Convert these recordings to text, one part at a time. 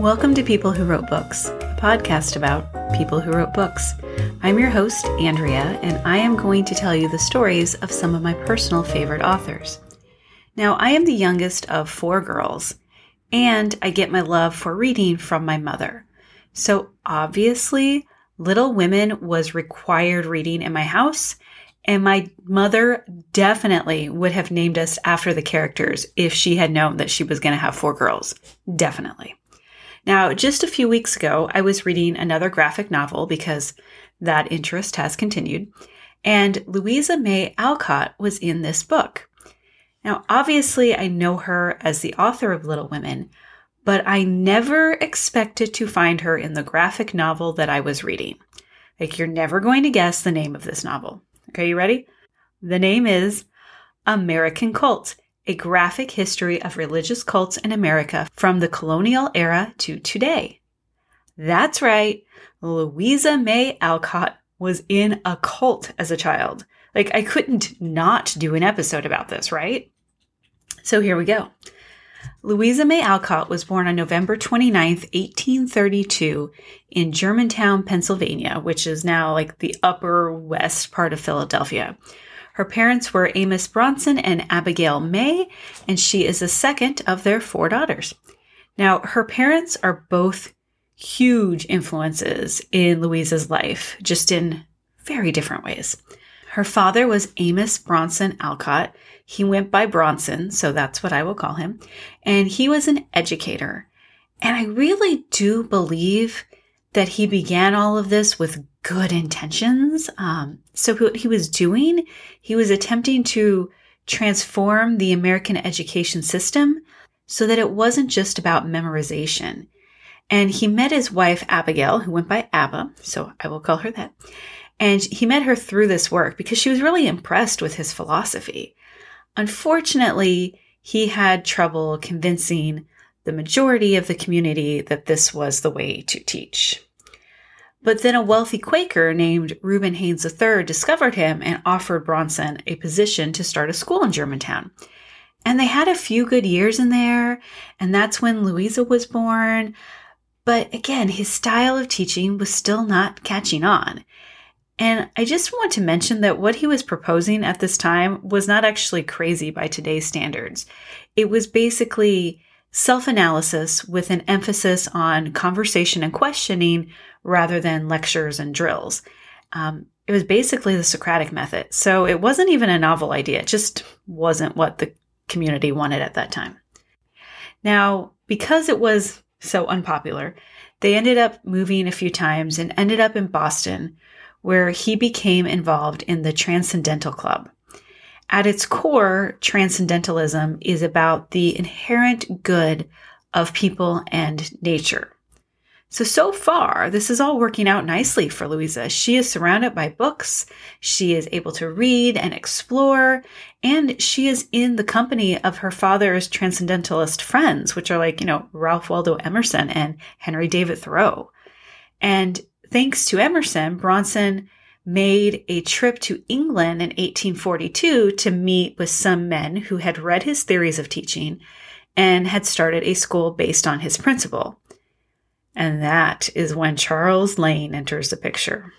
Welcome to People Who Wrote Books, a podcast about people who wrote books. I'm your host, Andrea, and I am going to tell you the stories of some of my personal favorite authors. Now, I am the youngest of four girls, and I get my love for reading from my mother. So obviously, Little Women was required reading in my house, and my mother definitely would have named us after the characters if she had known that she was going to have four girls. Definitely. Now, just a few weeks ago, I was reading another graphic novel because that interest has continued, and Louisa May Alcott was in this book. Now, obviously, I know her as the author of Little Women, but I never expected to find her in the graphic novel that I was reading. Like, you're never going to guess the name of this novel. Okay, you ready? The name is American Cult, a graphic history of religious cults in America from the colonial era to today. That's right. Louisa May Alcott was in a cult as a child. Like, I couldn't not do an episode about this, right? So here we go. Louisa May Alcott was born on November 29th, 1832 in Germantown, Pennsylvania, which is now like the upper west part of Philadelphia. Her parents were Amos Bronson and Abigail May, and she is the second of their four daughters. Now, her parents are both huge influences in Louisa's life, just in very different ways. Her father was Amos Bronson Alcott. He went by Bronson, so that's what I will call him. And he was an educator. And I really do believe that he began all of this with good intentions. So what he was doing, he was attempting to transform the American education system so that it wasn't just about memorization. And he met his wife, Abigail, who went by Abba, so I will call her that. And he met her through this work because she was really impressed with his philosophy. Unfortunately, he had trouble convincing the majority of the community that this was the way to teach. But then a wealthy Quaker named Reuben Haines III discovered him and offered Bronson a position to start a school in Germantown. And they had a few good years in there, and that's when Louisa was born. But again, his style of teaching was still not catching on. And I just want to mention that what he was proposing at this time was not actually crazy by today's standards. It was basically self-analysis with an emphasis on conversation and questioning rather than lectures and drills. It was basically the Socratic method. So it wasn't even a novel idea. It just wasn't what the community wanted at that time. Now, because it was so unpopular, they ended up moving a few times and ended up in Boston, where he became involved in the Transcendental Club. At its core, transcendentalism is about the inherent good of people and nature. So far, this is all working out nicely for Louisa. She is surrounded by books, she is able to read and explore, and she is in the company of her father's transcendentalist friends, which are like, Ralph Waldo Emerson and Henry David Thoreau. And thanks to Emerson, Bronson made a trip to England in 1842 to meet with some men who had read his theories of teaching and had started a school based on his principle. And that is when Charles Lane enters the picture.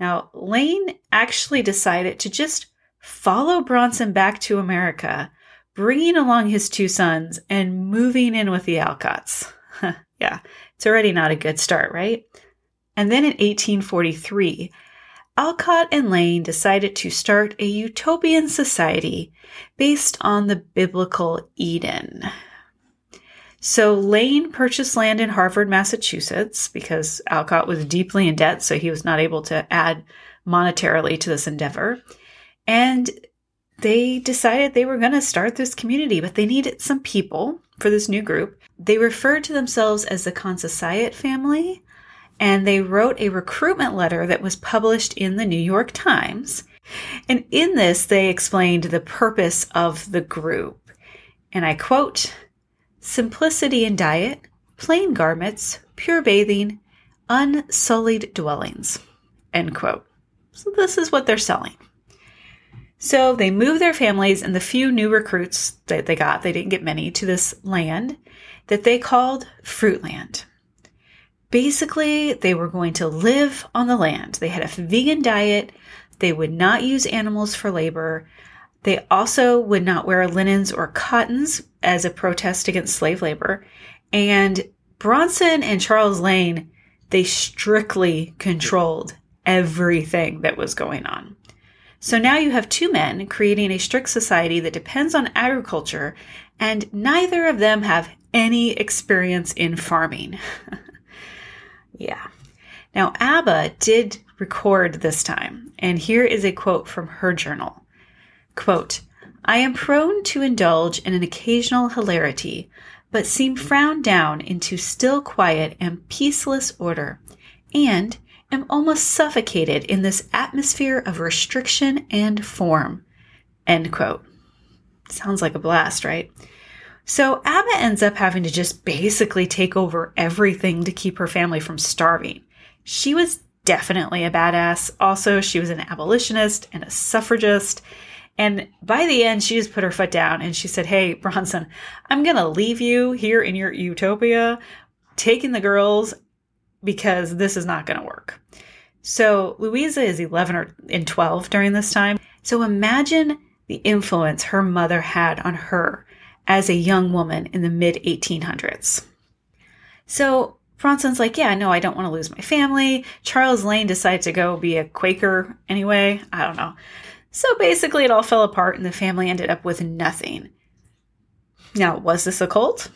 Now, Lane actually decided to just follow Bronson back to America, bringing along his two sons and moving in with the Alcotts. Yeah, it's already not a good start, right? And then in 1843, Alcott and Lane decided to start a utopian society based on the biblical Eden. So Lane purchased land in Harvard, Massachusetts, because Alcott was deeply in debt, so he was not able to add monetarily to this endeavor. And they decided they were going to start this community, but they needed some people for this new group. They referred to themselves as the Consociate family, and they wrote a recruitment letter that was published in the New York Times. And in this, they explained the purpose of the group. And I quote, "Simplicity in diet, plain garments, pure bathing, unsullied dwellings," end quote. So this is what they're selling. So they moved their families and the few new recruits that they got, they didn't get many, to this land that they called Fruitland. Basically, they were going to live on the land. They had a vegan diet. They would not use animals for labor. They also would not wear linens or cottons as a protest against slave labor. And Bronson and Charles Lane, they strictly controlled everything that was going on. So now you have two men creating a strict society that depends on agriculture, and neither of them have any experience in farming. Yeah. Now, Abba did record this time, and here is a quote from her journal. Quote, "I am prone to indulge in an occasional hilarity, but seem frowned down into still quiet and peaceless order, and am almost suffocated in this atmosphere of restriction and form." End quote. Sounds like a blast, right? So Abba ends up having to just basically take over everything to keep her family from starving. She was definitely a badass. Also, she was an abolitionist and a suffragist. And by the end, she just put her foot down and she said, "Hey, Bronson, I'm going to leave you here in your utopia, taking the girls, because this is not going to work." So Louisa is 11 and 12 during this time. So imagine the influence her mother had on her as a young woman in the mid-1800s. So Bronson's like, "Yeah, no, I don't want to lose my family." Charles Lane decided to go be a Quaker anyway. I don't know. So basically it all fell apart and the family ended up with nothing. Now, was this a cult?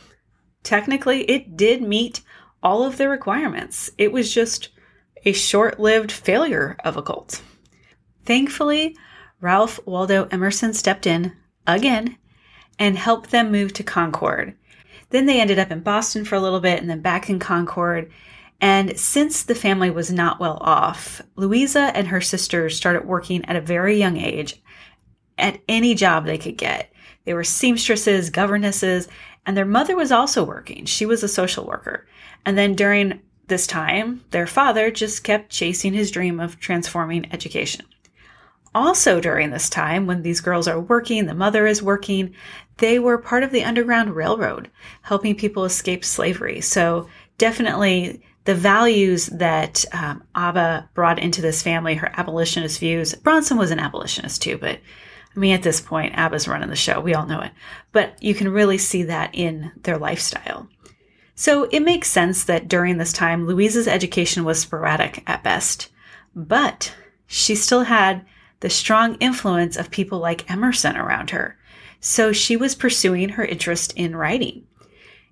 Technically, it did meet all of the requirements. It was just a short-lived failure of a cult. Thankfully, Ralph Waldo Emerson stepped in again and helped them move to Concord. Then they ended up in Boston for a little bit and then back in Concord. And since the family was not well off, Louisa and her sisters started working at a very young age at any job they could get. They were seamstresses, governesses, and their mother was also working. She was a social worker. And then during this time, their father just kept chasing his dream of transforming education. Also during this time, when these girls are working, the mother is working, they were part of the Underground Railroad, helping people escape slavery. So definitely the values that Abba brought into this family, her abolitionist views. Bronson was an abolitionist too, but I mean, at this point, Abba's running the show. We all know it. But you can really see that in their lifestyle. So it makes sense that during this time, Louisa's education was sporadic at best, but she still had the strong influence of people like Emerson around her. So she was pursuing her interest in writing.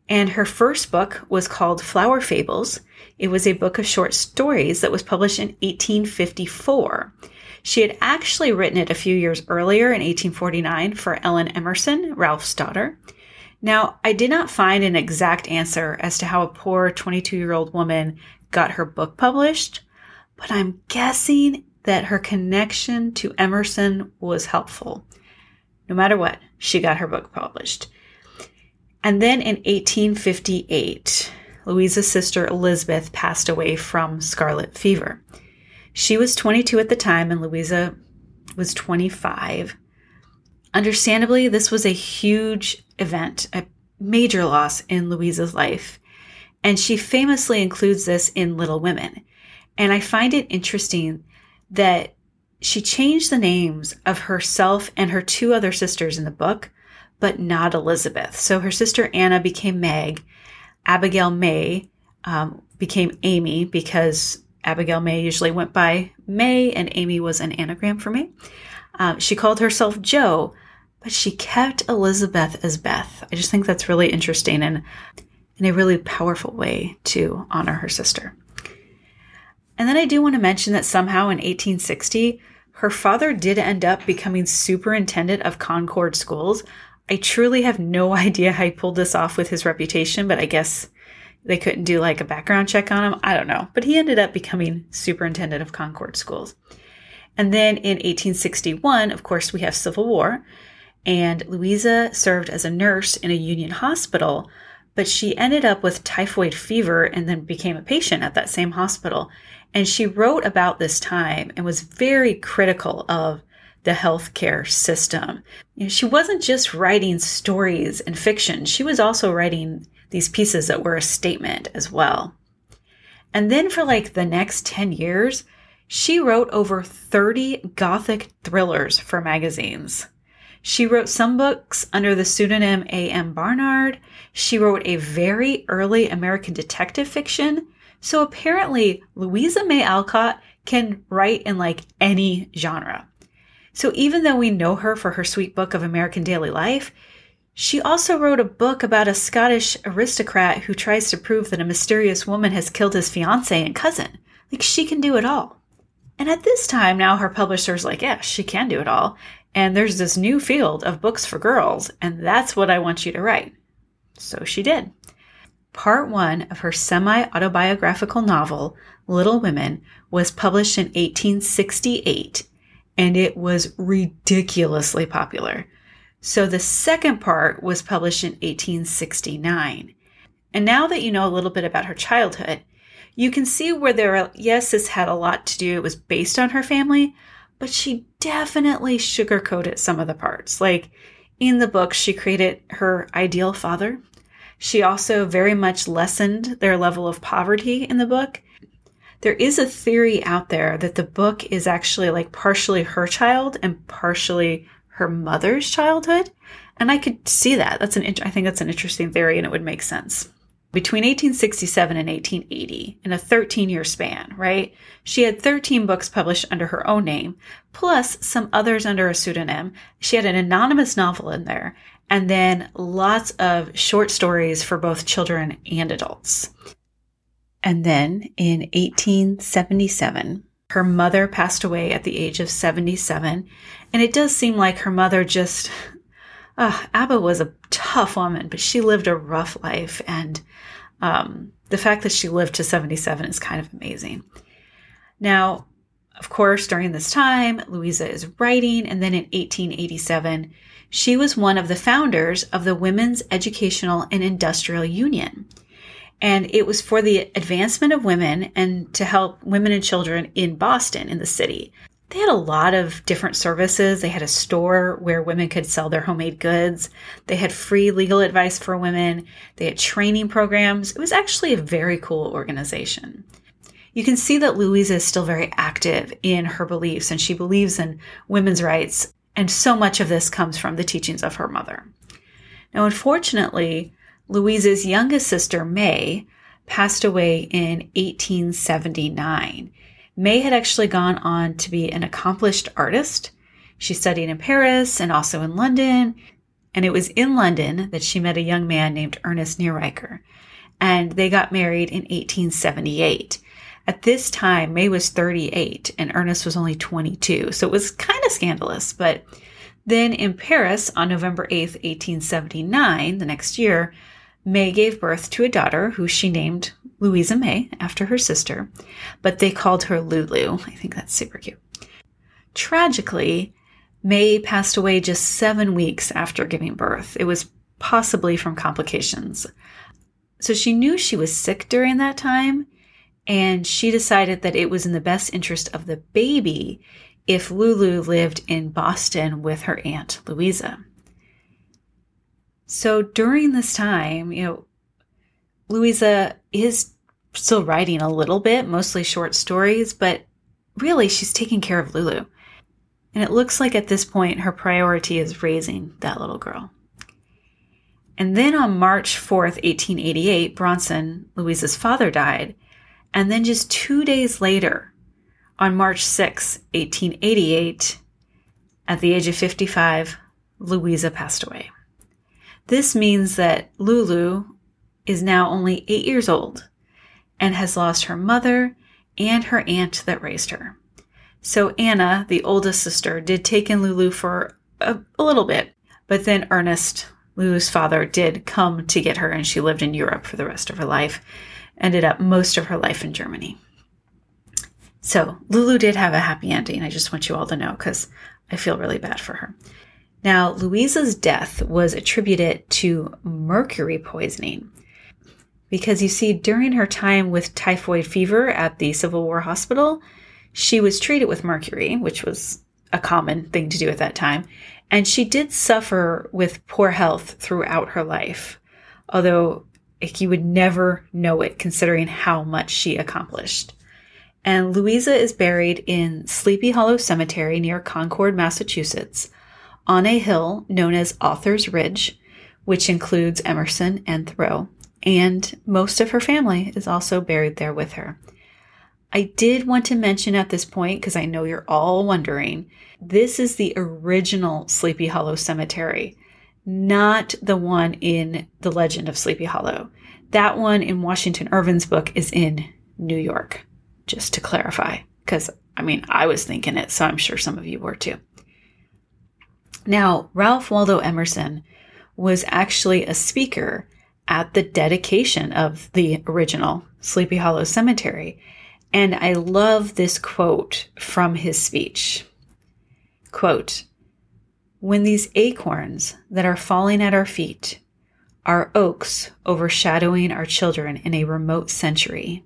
And her first book was called Flower Fables. It was a book of short stories that was published in 1854. She had actually written it a few years earlier in 1849 for Ellen Emerson, Ralph's daughter. Now, I did not find an exact answer as to how a poor 22-year-old woman got her book published, but I'm guessing that her connection to Emerson was helpful. No matter what, she got her book published. And then in 1858, Louisa's sister Elizabeth passed away from scarlet fever. She was 22 at the time and Louisa was 25. Understandably, this was a huge event, a major loss in Louisa's life. And she famously includes this in Little Women. And I find it interesting that she changed the names of herself and her two other sisters in the book, but not Elizabeth. So her sister Anna became Meg. Abigail May became Amy, because Abigail May usually went by May and Amy was an anagram for May. She called herself Jo, but she kept Elizabeth as Beth. I just think that's really interesting and in a really powerful way to honor her sister. And then I do want to mention that somehow in 1860, her father did end up becoming superintendent of Concord schools. I truly have no idea how he pulled this off with his reputation, but I guess they couldn't do like a background check on him. I don't know. But he ended up becoming superintendent of Concord schools. And then in 1861, of course, we have Civil War, and Louisa served as a nurse in a Union hospital, but she ended up with typhoid fever and then became a patient at that same hospital. And she wrote about this time and was very critical of the healthcare system. You know, she wasn't just writing stories and fiction. She was also writing these pieces that were a statement as well. And then for like the next 10 years, she wrote over 30 Gothic thrillers for magazines. She wrote some books under the pseudonym A.M. Barnard. She wrote a very early American detective fiction. So apparently, Louisa May Alcott can write in like any genre. So even though we know her for her sweet book of American daily life, she also wrote a book about a Scottish aristocrat who tries to prove that a mysterious woman has killed his fiance and cousin. Like, she can do it all. And at this time, now her publisher's like, yeah, she can do it all. And there's this new field of books for girls, and that's what I want you to write. So she did. Part one of her semi-autobiographical novel, Little Women, was published in 1868, and it was ridiculously popular. So the second part was published in 1869. And now that you know a little bit about her childhood, you can see where there are, yes, this had a lot to do. It was based on her family, but she definitely sugarcoated some of the parts. Like in the book, she created her ideal father. She also very much lessened their level of poverty in the book. There is a theory out there that the book is actually like partially her child and partially her mother's childhood. And I could see that. I think that's an interesting theory, and it would make sense. Between 1867 and 1880, in a 13-year span, right? She had 13 books published under her own name, plus some others under a pseudonym. She had an anonymous novel in there, and then lots of short stories for both children and adults. And then in 1877, her mother passed away at the age of 77, and it does seem like her mother just... Abba was a tough woman, but she lived a rough life, and the fact that she lived to 77 is kind of amazing. Now, of course, during this time, Louisa is writing, and then in 1887, she was one of the founders of the Women's Educational and Industrial Union, and it was for the advancement of women and to help women and children in Boston, in the city. They had a lot of different services. They had a store where women could sell their homemade goods. They had free legal advice for women. They had training programs. It was actually a very cool organization. You can see that Louisa is still very active in her beliefs, and she believes in women's rights. And so much of this comes from the teachings of her mother. Now, unfortunately, Louisa's youngest sister, May, passed away in 1879. May had actually gone on to be an accomplished artist. She studied in Paris and also in London. And it was in London that she met a young man named Ernest Neerreicher. And they got married in 1878. At this time, May was 38 and Ernest was only 22. So it was kind of scandalous. But then in Paris on November 8th, 1879, the next year, May gave birth to a daughter who she named Louisa May after her sister, but they called her Lulu. I think that's super cute. Tragically, May passed away just 7 weeks after giving birth. It was possibly from complications. So she knew she was sick during that time, and she decided that it was in the best interest of the baby if Lulu lived in Boston with her aunt Louisa. So during this time, you know, Louisa is still writing a little bit, mostly short stories, but really she's taking care of Lulu. And it looks like at this point, her priority is raising that little girl. And then on March 4th, 1888, Bronson, Louisa's father, died. And then just 2 days later, on March 6th, 1888, at the age of 55, Louisa passed away. This means that Lulu is now only 8 years old and has lost her mother and her aunt that raised her. So Anna, the oldest sister, did take in Lulu for a little bit, but then Ernest, Lulu's father, did come to get her, and she lived in Europe for the rest of her life, ended up most of her life in Germany. So Lulu did have a happy ending. I just want you all to know because I feel really bad for her. Now, Louisa's death was attributed to mercury poisoning because, you see, during her time with typhoid fever at the Civil War Hospital, she was treated with mercury, which was a common thing to do at that time. And she did suffer with poor health throughout her life, although you would never know it considering how much she accomplished. And Louisa is buried in Sleepy Hollow Cemetery near Concord, Massachusetts, on a hill known as Authors' Ridge, which includes Emerson and Thoreau. And most of her family is also buried there with her. I did want to mention at this point, because I know you're all wondering, this is the original Sleepy Hollow Cemetery, not the one in The Legend of Sleepy Hollow. That one in Washington Irving's book is in New York, just to clarify, because, I mean, I was thinking it, so I'm sure some of you were too. Now, Ralph Waldo Emerson was actually a speaker at the dedication of the original Sleepy Hollow Cemetery. And I love this quote from his speech. Quote, "When these acorns that are falling at our feet are oaks overshadowing our children in a remote century,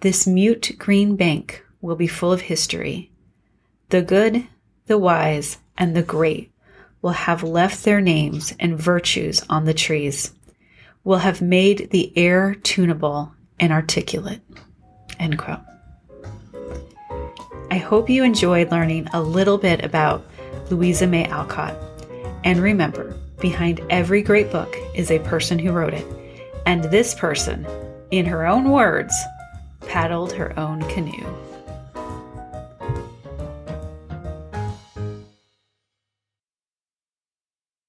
this mute green bank will be full of history. The good, the wise, and the great will have left their names and virtues on the trees, will have made the air tunable and articulate." End quote. I hope you enjoyed learning a little bit about Louisa May Alcott. And remember, behind every great book is a person who wrote it. And this person, in her own words, paddled her own canoe.